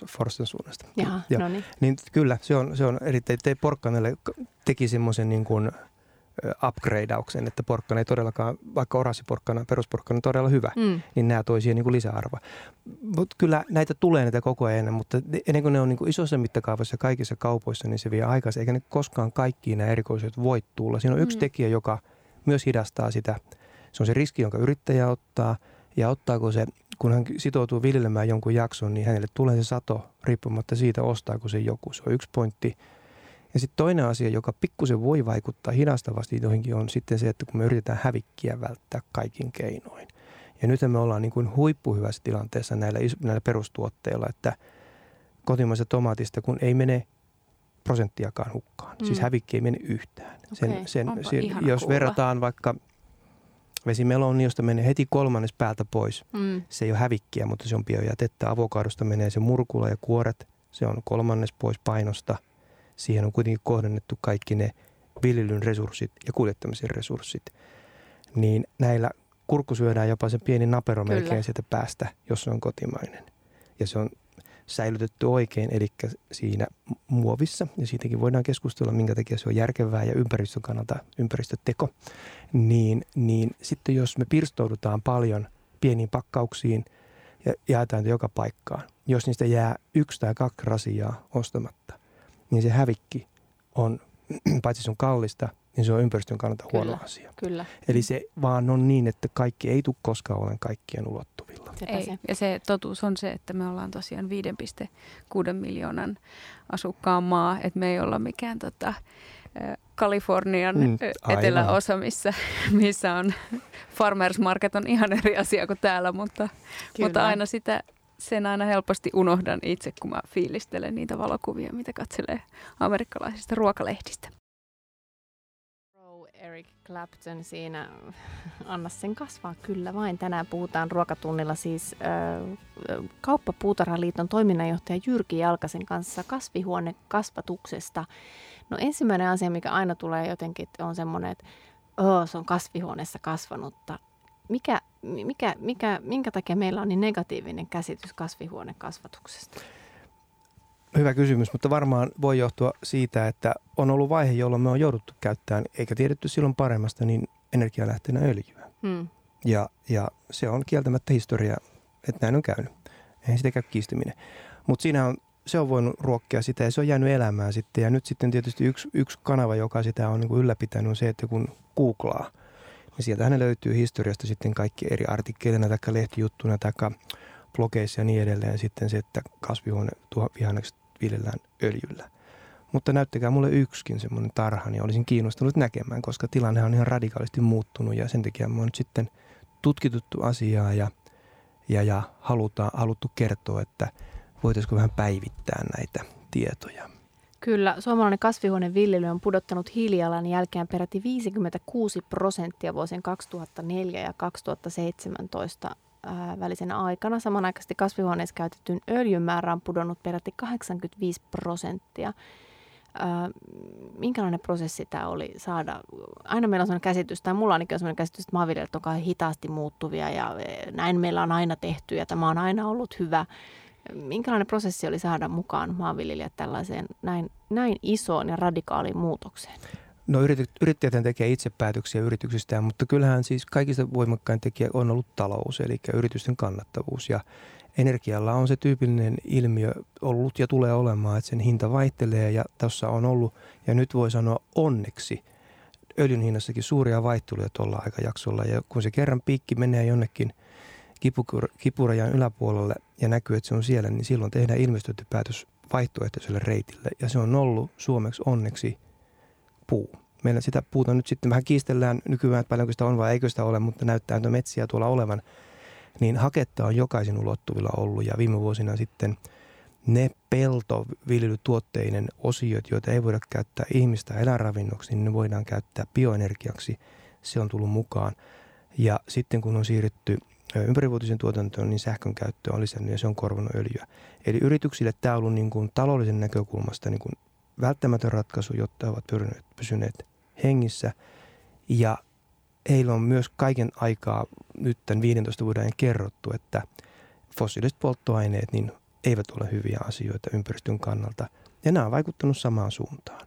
Forsten suunnasta. Jaha, ja, no niin. Niin, kyllä, se on, se on erittäin. Te porkkanelle teki semmoisen niin kuin upgradeauksen, että porkkana ei todellakaan, vaikka orassiporkkana, perusporkkana on todella hyvä, mm. niin nämä toi siihen niin kuin lisäarvoa. Mutta kyllä näitä tulee näitä koko ajan, mutta ennen kuin ne on niin kuin isossa mittakaavassa kaikissa kaupoissa, niin se vie aikaa, eikä ne koskaan kaikkiin nämä erikoiset voi tulla. Siinä on yksi mm. tekijä, joka myös hidastaa sitä, Se on se riski, jonka yrittäjä ottaa, ja ottaako se, kun hän sitoutuu viljelemään jonkun jakson, niin hänelle tulee se sato riippumatta siitä, ostaako se joku. Se on yksi pointti. Ja sitten toinen asia, joka pikkusen voi vaikuttaa hidastavasti joihinkin, on sitten se, että kun me yritetään hävikkiä välttää kaikin keinoin. Ja nyt me ollaan niin kuin huippuhyvässä tilanteessa näillä, näillä perustuotteilla, että kotimaisesta tomaatista, kun ei mene prosenttiakaan hukkaan. Mm. Siis hävikki ei mene yhtään. Okay. Sen, sen, sen, jos kuulla. verrataan vaikka vesimeloni, josta menee heti kolmannes päältä pois, mm. se ei ole hävikkiä, mutta se on biojätettä. Avokadosta menee se murkula ja kuoret, se on kolmannes pois painosta. Siihen on kuitenkin kohdennettu kaikki ne viljelyn resurssit ja kuljettamisen resurssit. Niin näillä kurkku syödään jopa sen pieni napero Kyllä. melkein sieltä päästä, jos se on kotimainen. Ja se on säilytetty oikein, eli siinä muovissa. Ja siitäkin voidaan keskustella, minkä takia se on järkevää ja ympäristön kannalta ympäristöteko. Niin, niin sitten jos me pirstoudutaan paljon pieniin pakkauksiin ja jaetaan joka paikkaan, jos niistä jää yksi tai kaksi rasiaa ostamatta, niin se hävikki on, paitsi se on kallista, niin se on ympäristön kannalta huono kyllä, asia. Kyllä. Eli se vaan on niin, että kaikki ei tule koskaan olemaan kaikkien ulottuvilla. Ei. Se. Ja se totuus on se, että me ollaan tosiaan viisi pilkku kuusi miljoonan asukkaan maa, että me ei olla mikään tota, Kalifornian mm, eteläosa, missä, missä on farmers market on ihan eri asia kuin täällä, mutta, mutta aina sitä... Sen aina helposti unohdan itse, kun mä fiilistelen niitä valokuvia, mitä katselee amerikkalaisista ruokalehdistä. Eric Clapton siinä, anna sen kasvaa kyllä vain. Tänään puhutaan ruokatunnilla siis äh, Kauppapuutarhaliiton toiminnanjohtaja Jyrki Jalkasen kanssa kasvihuonekasvatuksesta. No ensimmäinen asia, mikä aina tulee jotenkin, on semmoinen, että oh, se on kasvihuoneessa kasvanutta. Mikä, mikä, mikä, minkä takia meillä on niin negatiivinen käsitys kasvihuonekasvatuksesta? Hyvä kysymys, mutta varmaan voi johtua siitä, että on ollut vaihe, jolloin me on jouduttu käyttämään, eikä tiedetty silloin paremmasta, niin energialähteenä öljyä. Hmm. Ja, ja se on kieltämättä historia, että näin on käynyt. Eihän sitä käy kiistyminen. Mutta siinä on, se on voinut ruokkia sitä ja se on jäänyt elämään sitten. Ja nyt sitten tietysti yksi, yksi kanava, joka sitä on niin kuin ylläpitänyt, on se, että kun googlaa, ja sieltähän ne löytyy historiasta sitten kaikki eri artikkeleina tai lehtijuttuna tai blogeissa ja niin edelleen. Sitten se, että kasvihuonevihannekset viljellään öljyllä. Mutta näyttäkää mulle yksikin semmoinen tarha, niin olisin kiinnostunut näkemään, koska tilanne on ihan radikaalisti muuttunut. Ja sen takia me on nyt sitten tutkituttu asiaa ja, ja, ja halutaan, haluttu kertoa, että voitaisiko vähän päivittää näitä tietoja. Kyllä, suomalainen kasvihuoneviljely on pudottanut hiilijalanjälkeään peräti viisikymmentäkuusi prosenttia vuosien kaksituhattaneljä ja kaksituhattaseitsemäntoista välisenä aikana. Samanaikaisesti kasvihuoneessa käytetyn öljyn määrä on pudonnut peräti kahdeksankymmentäviisi prosenttia. Minkälainen prosessi tämä oli saada? Aina meillä on sellainen käsitys, tai mulla ainakin on sellainen käsitys, että maanviljelijät on hitaasti muuttuvia ja näin meillä on aina tehty ja tämä on aina ollut hyvä. Minkälainen prosessi oli saada mukaan maanviljelijät tällaiseen näin, näin isoon ja radikaaliin muutokseen? No yrittäjät tekee itse päätöksiä yrityksistään, mutta kyllähän siis kaikista voimakkain tekijä on ollut talous, eli yritysten kannattavuus. Ja energialla on se tyypillinen ilmiö ollut ja tulee olemaan, että sen hinta vaihtelee ja tässä on ollut, ja nyt voi sanoa onneksi, öljyn hinnassakin suuria vaihteluja tuolla aikajaksolla. Ja kun se kerran piikki menee jonnekin kipurajan yläpuolelle ja näkyy, että se on siellä, niin silloin tehdään investointipäätös vaihtoehtoiselle reitille. Ja se on ollut suomeksi onneksi puu. Meillä sitä puuta nyt sitten vähän kiistellään nykyään, että paljonko sitä on vai eikö sitä ole, mutta näyttää, että metsiä tuolla olevan. Niin haketta on jokaisen ulottuvilla ollut ja viime vuosina sitten ne peltoviljelytuotteinen osiot, joita ei voida käyttää ihmistä eläinravinnoksi, niin ne voidaan käyttää bioenergiaksi. Se on tullut mukaan. Ja sitten kun on siirrytty ympärivuotisen tuotantoon, niin sähkön käyttö on lisännyt ja se on korvannut öljyä. Eli yrityksille tämä on ollut niin kuin taloudellisen näkökulmasta niin kuin välttämätön ratkaisu, jotta he ovat pysyneet hengissä. Ja heillä on myös kaiken aikaa nyt tämän viidentoista vuoden kerrottu, että fossiiliset polttoaineet niin eivät ole hyviä asioita ympäristön kannalta. Ja nämä on vaikuttanut samaan suuntaan.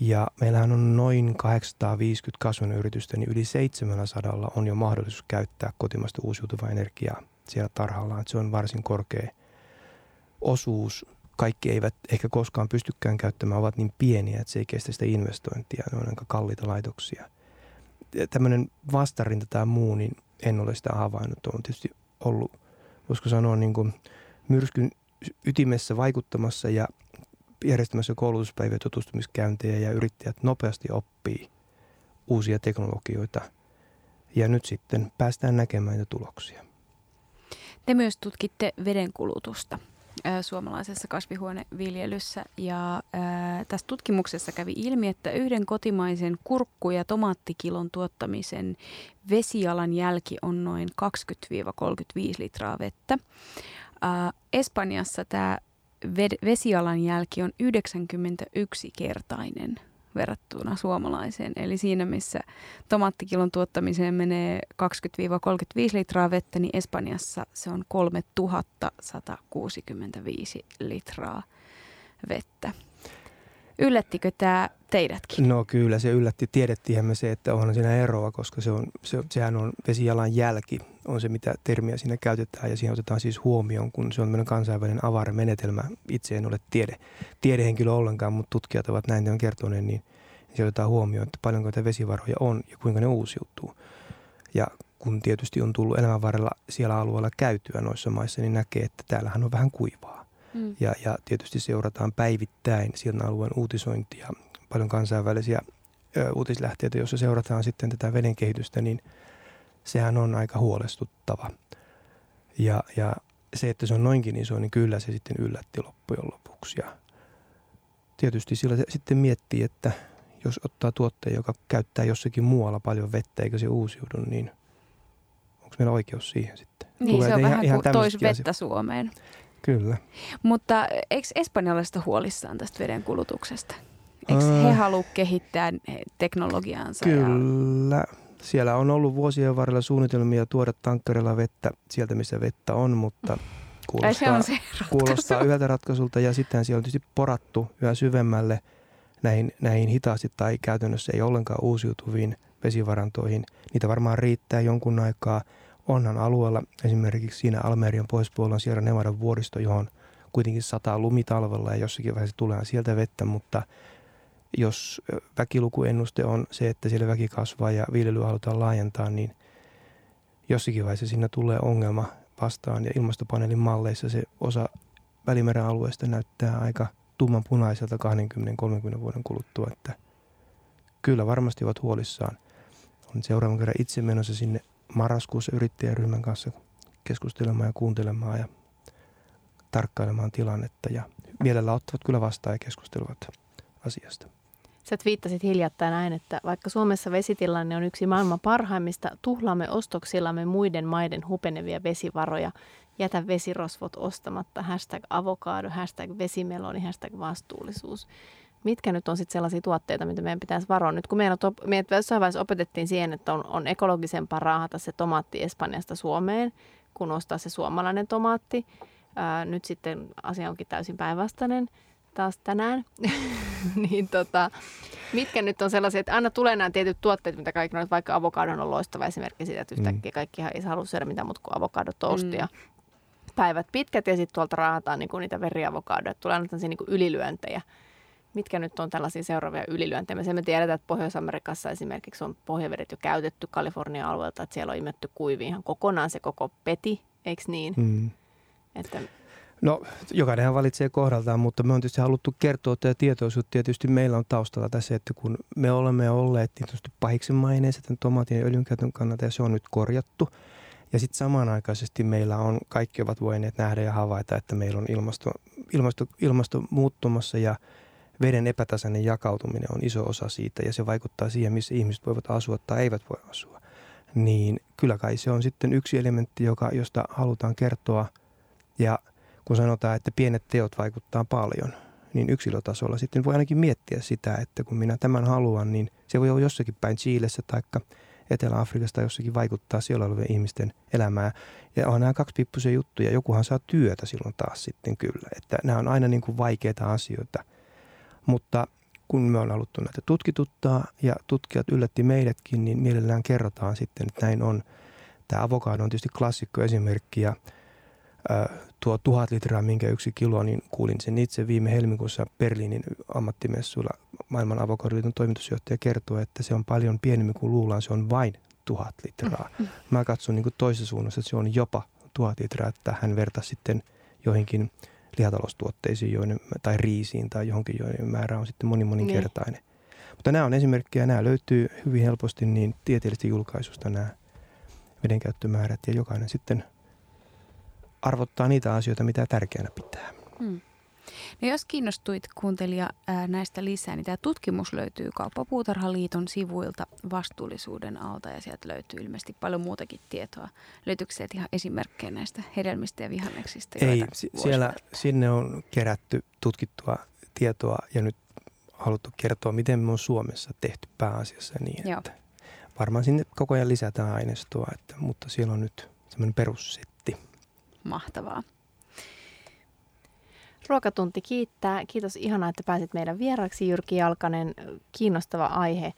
Ja meillähän on noin kahdeksansataaviisikymmentä kasvuyritystä, niin yli seitsemänsataa on jo mahdollisuus käyttää kotimaista uusiutuvaa energiaa siellä tarhallaan. Se on varsin korkea osuus. Kaikki eivät ehkä koskaan pystykään käyttämään, ovat niin pieniä, että se ei kestä sitä investointia. Ne on aika kalliita laitoksia. tämmöinen vastarinta tai muu, niin en ole sitä havainnut. On tietysti ollut, voisiko sanoa, niin kuin myrskyn ytimessä vaikuttamassa ja järjestämässä koulutuspäiviä, tutustumiskäyntejä, ja yrittäjät nopeasti oppii uusia teknologioita. Ja nyt sitten päästään näkemään niitä tuloksia. Te myös tutkitte vedenkulutusta suomalaisessa kasvihuoneviljelyssä, ja ää, tässä tutkimuksessa kävi ilmi, että yhden kotimaisen kurkku- ja tomaattikilon tuottamisen vesijalanjälki on noin kaksikymmentä kolmekymmentäviisi litraa vettä. Ää, Espanjassa tämä ved- vesijalanjälki on yhdeksänkymmentäyksi kertainen verrattuna suomalaiseen. Eli siinä, missä tomaattikilon tuottamiseen menee kaksikymmentä kolmekymmentäviisi litraa vettä, niin Espanjassa se on kolmetuhatta sata kuusikymmentäviisi litraa vettä. Yllättikö tämä teidätkin? No kyllä, se yllätti. Tiedettiinhän me se, että onhan siinä eroa, koska se on, se, sehän on vesijalanjälki, on se mitä termiä siinä käytetään, ja siihen otetaan siis huomioon, kun se on meidän kansainvälinen avaarmenetelmä. Itse en ole tiede, tiedehenkilö ollenkaan, mutta tutkijat ovat näin tämän kertoneet, niin se otetaan huomioon, että paljonko näitä vesivaroja on ja kuinka ne uusiutuu. Ja kun tietysti on tullut elämän varrella siellä alueella käytyä noissa maissa, niin näkee, että täällähän on vähän kuivaa. Ja, ja tietysti seurataan päivittäin sieltä alueen uutisointia, paljon kansainvälisiä ö, uutislähteitä, joissa seurataan sitten tätä veden kehitystä, niin sehän on aika huolestuttava. Ja, ja se, että se on noinkin iso, niin kyllä se sitten yllätti loppujen lopuksi. Ja tietysti sillä sitten miettii, että jos ottaa tuotteen, joka käyttää jossakin muualla paljon vettä eikä se uusiudu, niin onko meillä oikeus siihen sitten? Niin tulee, se on ihan, vähän kuin toisi vettä asia Suomeen. Kyllä. Mutta eikö espanjalaiset ole huolissaan tästä vedenkulutuksesta? Eikö he halua kehittää teknologiaansa? Kyllä. Siellä on ollut vuosien varrella suunnitelmia tuoda tankkerilla vettä sieltä, missä vettä on, mutta kuulostaa, se se kuulostaa yhdeltä ratkaisulta. Ja sitten siellä on tietysti porattu yhä syvemmälle näihin, näihin hitaasti tai käytännössä ei ollenkaan uusiutuviin vesivarantoihin. Niitä varmaan riittää jonkun aikaa. Onhan alueella esimerkiksi siinä Almerian pohjoispuolella Sierra Nevadan vuoristo, johon kuitenkin sataa lumitalvella ja jossakin vaiheessa tulee sieltä vettä, mutta jos väkilukuennuste on se, että siellä väki kasvaa ja viljelyä halutaan laajentaa, niin jossakin vaiheessa siinä tulee ongelma vastaan, ja ilmastopaneelin malleissa se osa Välimeren alueesta näyttää aika tummanpunaiselta kaksikymmentä kolmekymmentä vuoden kuluttua, että kyllä varmasti ovat huolissaan. Olen seuraavan kerran itse menossa sinne marraskuussa yrittäjäryhmän kanssa keskustelemaan ja kuuntelemaan ja tarkkailemaan tilannetta, ja mielellä ottavat kyllä vastaan ja keskustelevat asiasta. Sä viittasit hiljattain näin, että vaikka Suomessa vesitilanne on yksi maailman parhaimmista, tuhlaamme ostoksillamme muiden maiden hupenevia vesivaroja. Jätä vesirosvot ostamatta, hashtag avokado, hashtag vesimeloni, hashtag vastuullisuus. Mitkä nyt on sitten sellaisia tuotteita, mitä meidän pitäisi varoa? Nyt kun meidän op- me jossain vaiheessa opetettiin siihen, että on, on ekologisempaa raahata se tomaatti Espanjasta Suomeen, kun ostaa se suomalainen tomaatti. Ää, nyt sitten asia onkin täysin päinvastainen taas tänään. Niin tota, mitkä nyt on sellaisia, että aina tulee nämä tietyt tuotteet, mitä kaikki on, vaikka avokadon on loistava esimerkki siitä, että yhtäkkiä kaikkihan ei halua syödä mitään muuta kuin avokadotoastia. Mm. Päivät pitkät ja sitten tuolta raahataan niinku niitä veriavokadoja, että tulee aina tällaisia niinku ylilyöntejä. Mitkä nyt on tällaisia seuraavia ylilyöntejä? Me tiedetään, että Pohjois-Amerikassa esimerkiksi on pohjavedet jo käytetty Kalifornian alueelta, että siellä on imetty kuiviin ihan kokonaan se koko peti, eikö niin? Mm. Että... No, jokainenhan valitsee kohdaltaan, mutta me on tietysti haluttu kertoa tätä tietoisuutta. Tietysti meillä on taustalla tässä, että kun me olemme olleet tietysti pahiksi maineissa tämän tomaatin ja öljynkäytön kannalta, ja se on nyt korjattu. Ja sitten samanaikaisesti meillä on, kaikki ovat voineet nähdä ja havaita, että meillä on ilmasto, ilmasto, ilmasto muuttumassa, ja veden epätasainen jakautuminen on iso osa siitä, ja se vaikuttaa siihen, missä ihmiset voivat asua tai eivät voi asua. Niin kyllä kai se on sitten yksi elementti, joka, josta halutaan kertoa. Ja kun sanotaan, että pienet teot vaikuttaa paljon, niin yksilötasolla sitten voi ainakin miettiä sitä, että kun minä tämän haluan, niin se voi olla jossakin päin Chilessä tai Etelä-Afrikassa tai jossakin vaikuttaa siellä olevien ihmisten elämään. Ja on nämä kaksipiippuisia juttuja. Jokuhan saa työtä silloin taas sitten kyllä. Että nämä on aina niin kuin vaikeita asioita. Mutta kun me on haluttu näitä tutkituttaa ja tutkijat yllätti meidätkin, niin mielellään kerrotaan sitten, että näin on. Tämä avokado on tietysti klassikko esimerkki ja ö, tuo tuhat litraa, minkä yksi kilo, niin kuulin sen itse viime helmikuussa Berliinin ammattimessuilla. Maailman avokadon liiton toimitusjohtaja kertoo, että se on paljon pienemmin kuin luullaan, se on vain tuhat litraa. Mä katson niin kuin toisessa suunnassa, että se on jopa tuhat litraa, että hän vertasi sitten joihinkin lihataloustuotteisiin joiden, tai riisiin tai johonkin, joiden määrä on sitten monimoninkertainen. Niin. Mutta nämä on esimerkkejä, nämä löytyy hyvin helposti niin tieteellisestä julkaisusta nämä vedenkäyttömäärät ja jokainen sitten arvottaa niitä asioita, mitä tärkeänä pitää. Hmm. No jos kiinnostuit kuuntelija ää, näistä lisää, niin tämä tutkimus löytyy Kauppapuutarhaliiton sivuilta vastuullisuuden alta ja sieltä löytyy ilmeisesti paljon muutakin tietoa. Löytyykö se ihan esimerkkejä näistä hedelmistä ja vihanneksista? Ei, siellä, sinne on kerätty tutkittua tietoa ja nyt haluttu kertoa, miten me on Suomessa tehty pääasiassa niin, että Joo. varmaan sinne koko ajan lisätään aineistoa, että, mutta siellä on nyt semmoinen perussetti. Mahtavaa. Ruokatunti kiittää. Kiitos, ihanaa, että pääsit meidän vieraksi, Jyrki Jalkanen. Kiinnostava aihe.